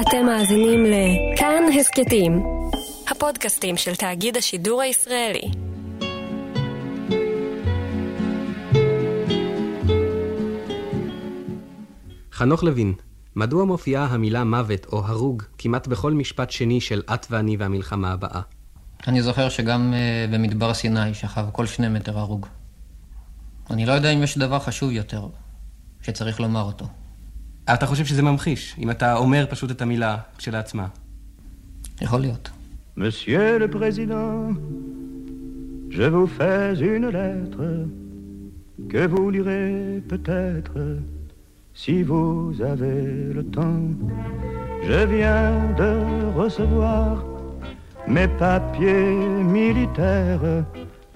אתם מאזינים לכאן הסקטים, הפודקאסטים של תאגיד השידור הישראלי. חנוך לוין, מדוע מופיעה המילה מוות או הרוג כמעט בכל משפט שני של את ואני והמלחמה הבאה? אני זוכר שגם במדבר סיני שכב כל 2 מטר הרוג. אני לא יודע אם יש דבר חשוב יותר שצריך לומר אותו. אתה חושב שזה ממחיש, אם אתה אומר פשוט את המילה כשלעצמה? יכול להיות. Monsieur le Président, je vous fais une lettre que vous lirez peut-être si vous avez le temps. Je viens de recevoir mes papiers militaires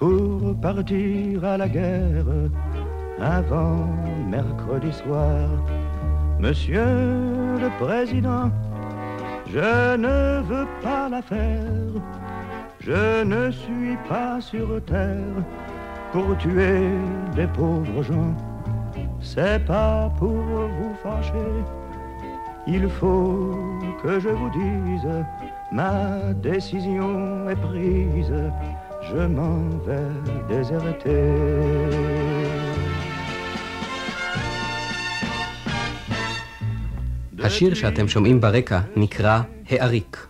pour partir à la guerre avant mercredi soir. Monsieur le Président, je ne veux pas la faire. Je ne suis pas sur terre pour tuer des pauvres gens. C'est pas pour vous fâcher. Il faut que je vous dise, ma décision est prise. Je m'en vais déserter. השיר שאתם שומעים ברקע נקרא העריק.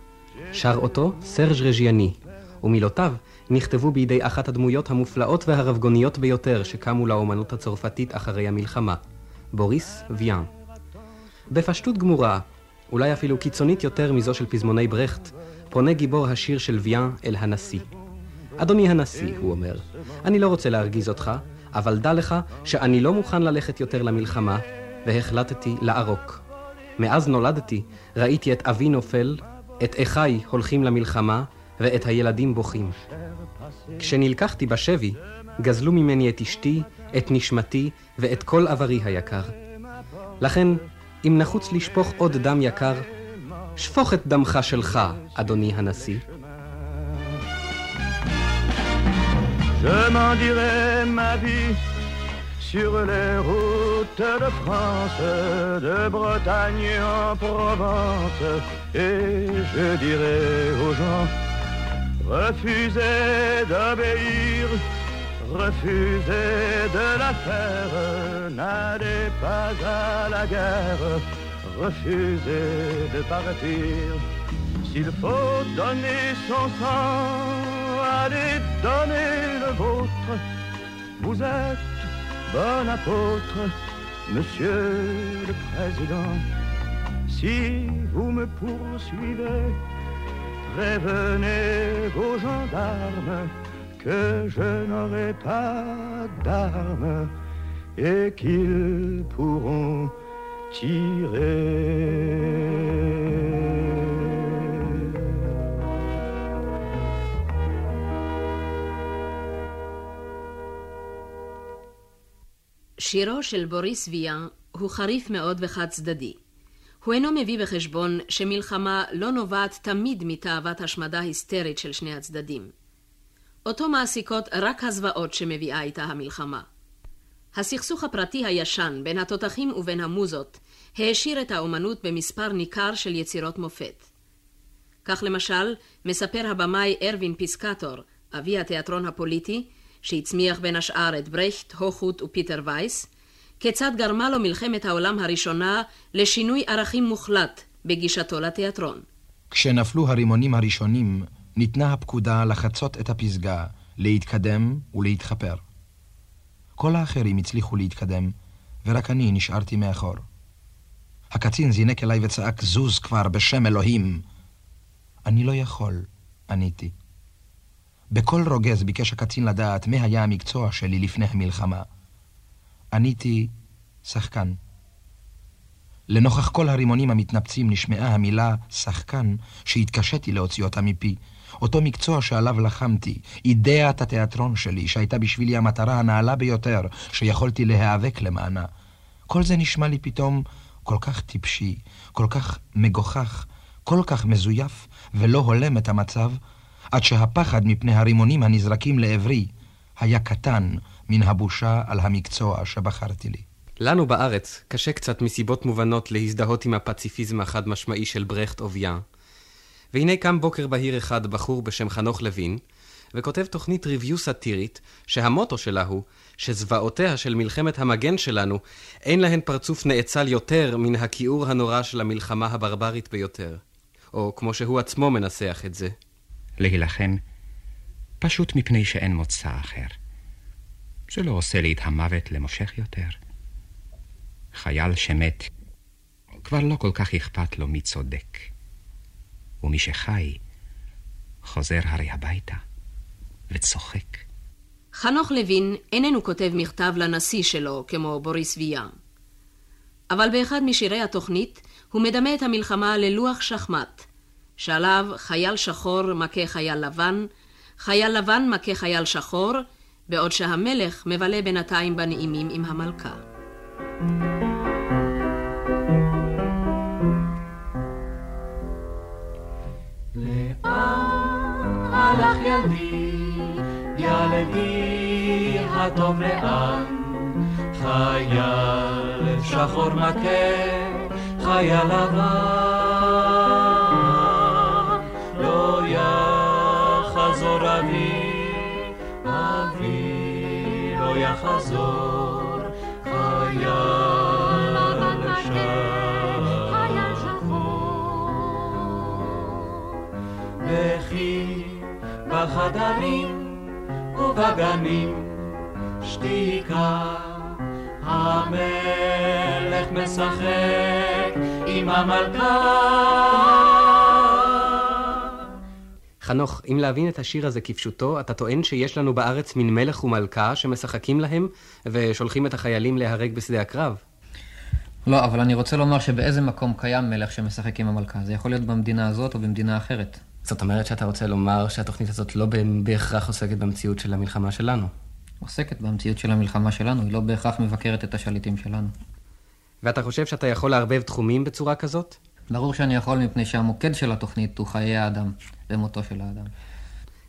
שר אותו סרג' רג'יאני, ומילותיו נכתבו בידי אחת הדמויות המופלאות והרבגוניות ביותר שקמו לאומנות הצרפתית אחרי המלחמה, בוריס ויאן. בפשטות גמורה, אולי אפילו קיצונית יותר מזו של פזמוני ברכט, פונה גיבור השיר של ויאן אל הנשיא. אדוני הנשיא, הוא אומר, אני לא רוצה להרגיז אותך, אבל דע לך שאני לא מוכן ללכת יותר למלחמה, והחלטתי לערוק. מאז נולדתי, ראיתי את אבי נופל, את אחיי הולכים למלחמה ואת הילדים בוכים. כשנלקחתי בשבי, גזלו ממני את אשתי, את נשמתי ואת כל עברי היקר. לכן, אם נחוץ לשפוך עוד דם יקר, שפוך את דמך שלך, אדוני הנשיא. Je m'en dirai ma vie sur les routes de France, de Bretagne en Provence, et je dirai aux gens, refusez d'obéir, refusez de la faire, n'allez pas à la guerre, refusez de partir, s'il faut donner son sang. Allez, donnez le vôtre, vous êtes bon apôtre, monsieur le président. Si vous me poursuivez, prévenez vos gendarmes que je n'aurai pas d'armes et qu'ils pourront tirer. שירו של בוריס ויאן הוא חריף מאוד וחד צדדי. הוא אינו מביא בחשבון שמלחמה לא נובעת תמיד מתאוות השמדה היסטרית של שני הצדדים. אותו מעסיקות רק הזוועות שמביאה איתה המלחמה. הסכסוך הפרטי הישן בין התותחים ובין המוזות העשיר את האומנות במספר ניכר של יצירות מופת. כך למשל מספר הבמאי ארווין פיסקטור, אבי התיאטרון הפוליטי, שהצמיח בין השאר את ברכט, הוכות ופיטר וייס, כיצד גרמה לו מלחמת העולם הראשונה לשינוי ערכים מוחלט בגישתו לתיאטרון. כשנפלו הרימונים הראשונים, ניתנה הפקודה לחצות את הפסגה, להתקדם ולהתחפר. כל האחרים הצליחו להתקדם, ורק אני נשארתי מאחור. הקצין זינק אליי וצעק, זוז כבר בשם אלוהים. אני לא יכול, עניתי. בכל רוגז ביקש הקצין לדעת מה היה המקצוע שלי לפני המלחמה. עניתי, שחקן. לנוכח כל הרימונים המתנפצים נשמעה המילה שחקן שהתקשיתי להוציא אותה מפי. אותו מקצוע שעליו לחמתי, אידאת התיאטרון שלי שהייתה בשבילי המטרה הנעלה ביותר שיכולתי להיאבק למענה. כל זה נשמע לי פתאום כל כך טיפשי, כל כך מגוחך, כל כך מזויף ולא הולם את המצב, עד שהפחד מפני הרימונים הנזרקים לעברי היה קטן מן הבושה על המקצוע שבחרתי לי. לנו בארץ קשה קצת מסיבות מובנות להזדהות עם הפציפיזם החד משמעי של ברכט או ויאן. והנה קם בוקר בהיר אחד בחור בשם חנוך לוין, וכותב תוכנית ריוויו סאטירית שהמוטו שלה הוא שזוועותיה של מלחמת המגן שלנו אין להן פרצוף נאצל יותר מן הכיעור הנורא של המלחמה הברברית ביותר. או כמו שהוא עצמו מנסח את זה. להילחן, פשוט מפני שאין מוצא אחר. זה לא עושה לי את המוות למושך יותר. חייל שמת כבר לא כל כך אכפת לו מי צודק. ומי שחי חוזר הרי הביתה וצוחק. חנוך לוין איננו כותב מכתב לנשיא שלו כמו בוריס ויאן. אבל באחד משירי התוכנית הוא מדמה את המלחמה ללוח שחמט, שעליו חייל שחור מכה חייל לבן, חייל לבן מכה חייל שחור, בעוד שהמלך מבלה בינתיים בנעימים עם המלכה. לאן הלך ילדי, ילדי הטוב לאן? חייל שחור מכה, חייל לבן, לא יחזור אבי, אבי לא יחזור, חייל לשם, חייל שחור. בכי בחדרים ובגנים, שתיקה, המלך משחק עם המלכה. חנוך, אם להבין את השיר הזה כפשוטו, אתה טוען שיש לנו בארץ מן מלך ומלכה שמשחקים להם ושולחים את החיילים להרג בשדה הקרב? לא, אבל אני רוצה לומר שבאיזה מקום קיים מלך שמשחק עם המלכה. זה יכול להיות במדינה הזאת או במדינה אחרת. זאת אומרת שאתה רוצה לומר שהתוכנית הזאת לא בהכרח עוסקת במציאות של המלחמה שלנו. עוסקת במציאות של המלחמה שלנו, היא לא בהכרח מבקרת את השליטים שלנו. ואתה חושב שאתה יכול לערבב תחומים בצורה כזאת? ברור שאני יכול, מפני שהמוקד של התוכנית הוא חיי האדם, ומותו של האדם.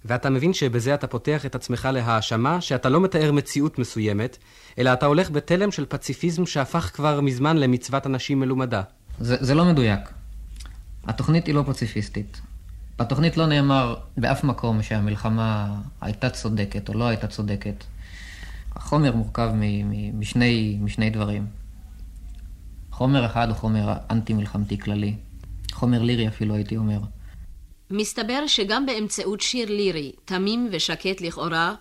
ואתה מבין שבזה אתה פותח את עצמך להאשמה, שאתה לא מתאר מציאות מסוימת, אלא אתה הולך בתלם של פציפיזם שהפך כבר מזמן למצוות אנשים מלומדה. זה לא מדויק. התוכנית היא לא פציפיסטית. בתוכנית לא נאמר באף מקום שהמלחמה הייתה צודקת או לא הייתה צודקת. החומר מורכב משני דברים. חומר אחד הוא חומר אנטי-מלחמתי כללי. חומר לירי אפילו הייתי אומר. מסתבר שגם באמצעות שיר לירי, תמים ושקט לכאורה,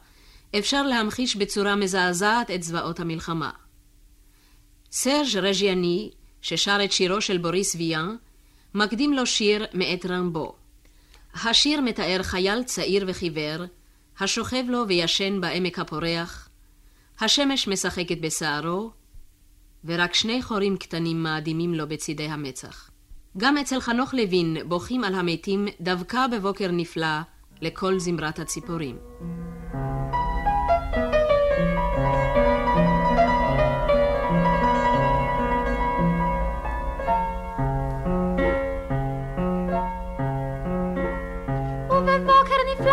אפשר להמחיש בצורה מזעזעת את זוועות המלחמה. סרז' רג'יאני, ששר את שירו של בוריס ויאן, מקדים לו שיר מאת רמבו. השיר מתאר חייל צעיר וחיוור, השוכב לו וישן בעמק הפורח, השמש משחקת בשערו, ורק שני חורים קטנים מאדימים לו בצדי המצח. גם אצל חנוך לוין בוכים על המתים דווקא בבוקר נפלא לכל זמרת הציפורים. ובבוקר נפלא, לה לה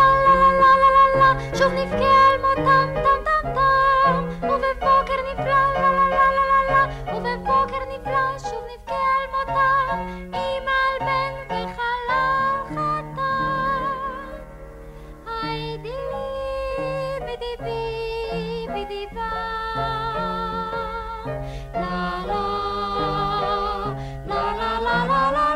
לה לה לה לה, שוב נבכה על מותם, תם תם תם, ובבוקר נפלא, לה לה לה לה לה, ובבוקר נפלא, שוב נבכה על מותם, אם על בן וחלל חתם. הייתי בדיבי, בדיבה, לה לה לה לה לה לה לה.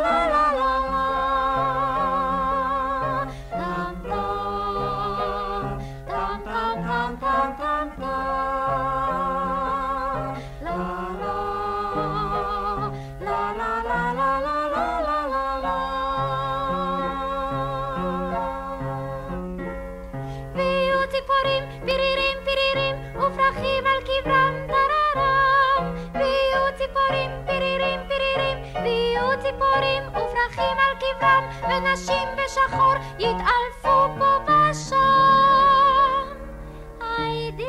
ציפורים ופרחים על כברם, ונשים בשחור יתעלפו פה ושם. היי די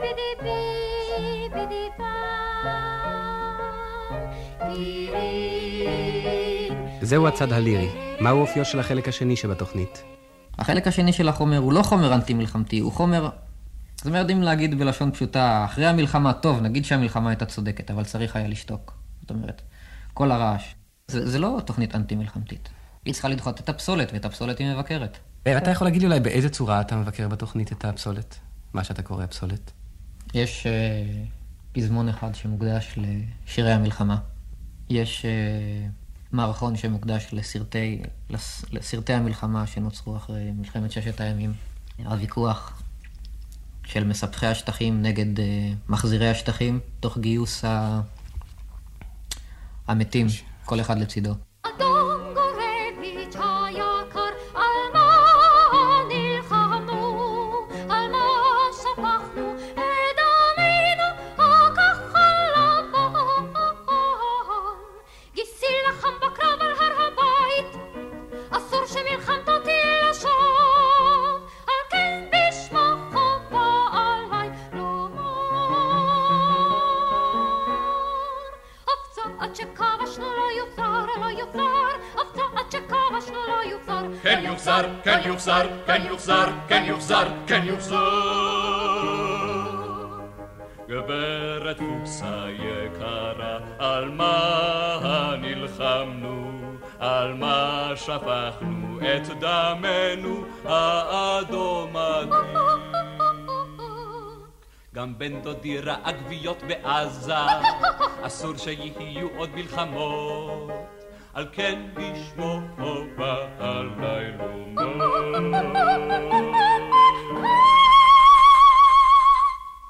בידי בי בידי פעם דירי. זהו הצד הלירי. מהו אופיו של החלק השני שבתוכנית? החלק השני של החומר הוא לא חומר אנטי מלחמתי, הוא חומר זאת אומרת, אם להגיד בלשון פשוטה, אחרי המלחמה, טוב, נגיד שהמלחמה הייתה צודקת, אבל צריך היה לשתוק. זאת אומרת, כל הרעש. זה לא תוכנית אנטי-מלחמתית. היא צריכה לדחות את הפסולת, ואת הפסולת היא מבקרת. ואתה יכול להגיד לי אולי באיזה צורה אתה מבקר בתוכנית את הפסולת? מה שאתה קורא הפסולת? יש פזמון אחד שמוקדש לשירי המלחמה. יש מערכון שמוקדש לסרטי המלחמה שנוצרו אחרי מלחמת ששת הימים. הוויכוח של מספחי השטחים נגד מחזירי השטחים, תוך גיוס המתים, כל אחד לצידו. גברת פוקסה יקרה, על מה נלחמנו, על מה שפכנו את דמנו האדום עדיף. גם בן דודי ראה גוויות בעזה, אסור שיהיו עוד מלחמות, על כן בשמו חובה עליי לומר.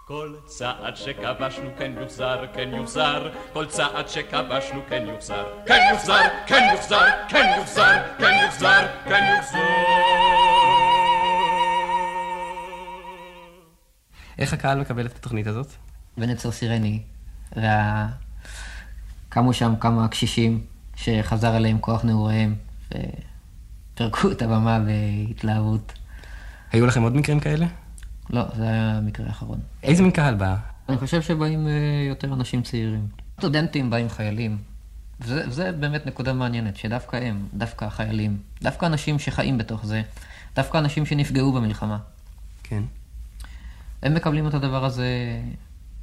כל צעד שכבשנו כן יוחזר, כן יוחזר, כל צעד שכבשנו כן יוחזר, כן יוחזר, כן יוחזר, כן יוחזר, כן יוחזר, כן יוחזר. איך הקהל מקבל את התוכנית הזאת? בנצר סירני, קמו שם כמה קשישים שחזר עליהם כוח נעוריהם, ופרקו את הבמה בהתלהבות. היו לכם עוד מקרים כאלה? לא, זה היה המקרה האחרון. איזה מין קהל בא? אני חושב שבאים יותר אנשים צעירים. סטודנטים באים חיילים. וזה באמת נקודה מעניינת, שדווקא הם, דווקא החיילים, דווקא אנשים שחיים בתוך זה, דווקא אנשים שנפגעו במלחמה. כן. הם מקבלים את הדבר הזה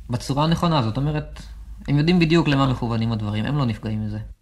בצורה הנכונה, זאת אומרת, הם יודעים בדיוק למה מכוונים הדברים, הם לא נפגעים מזה.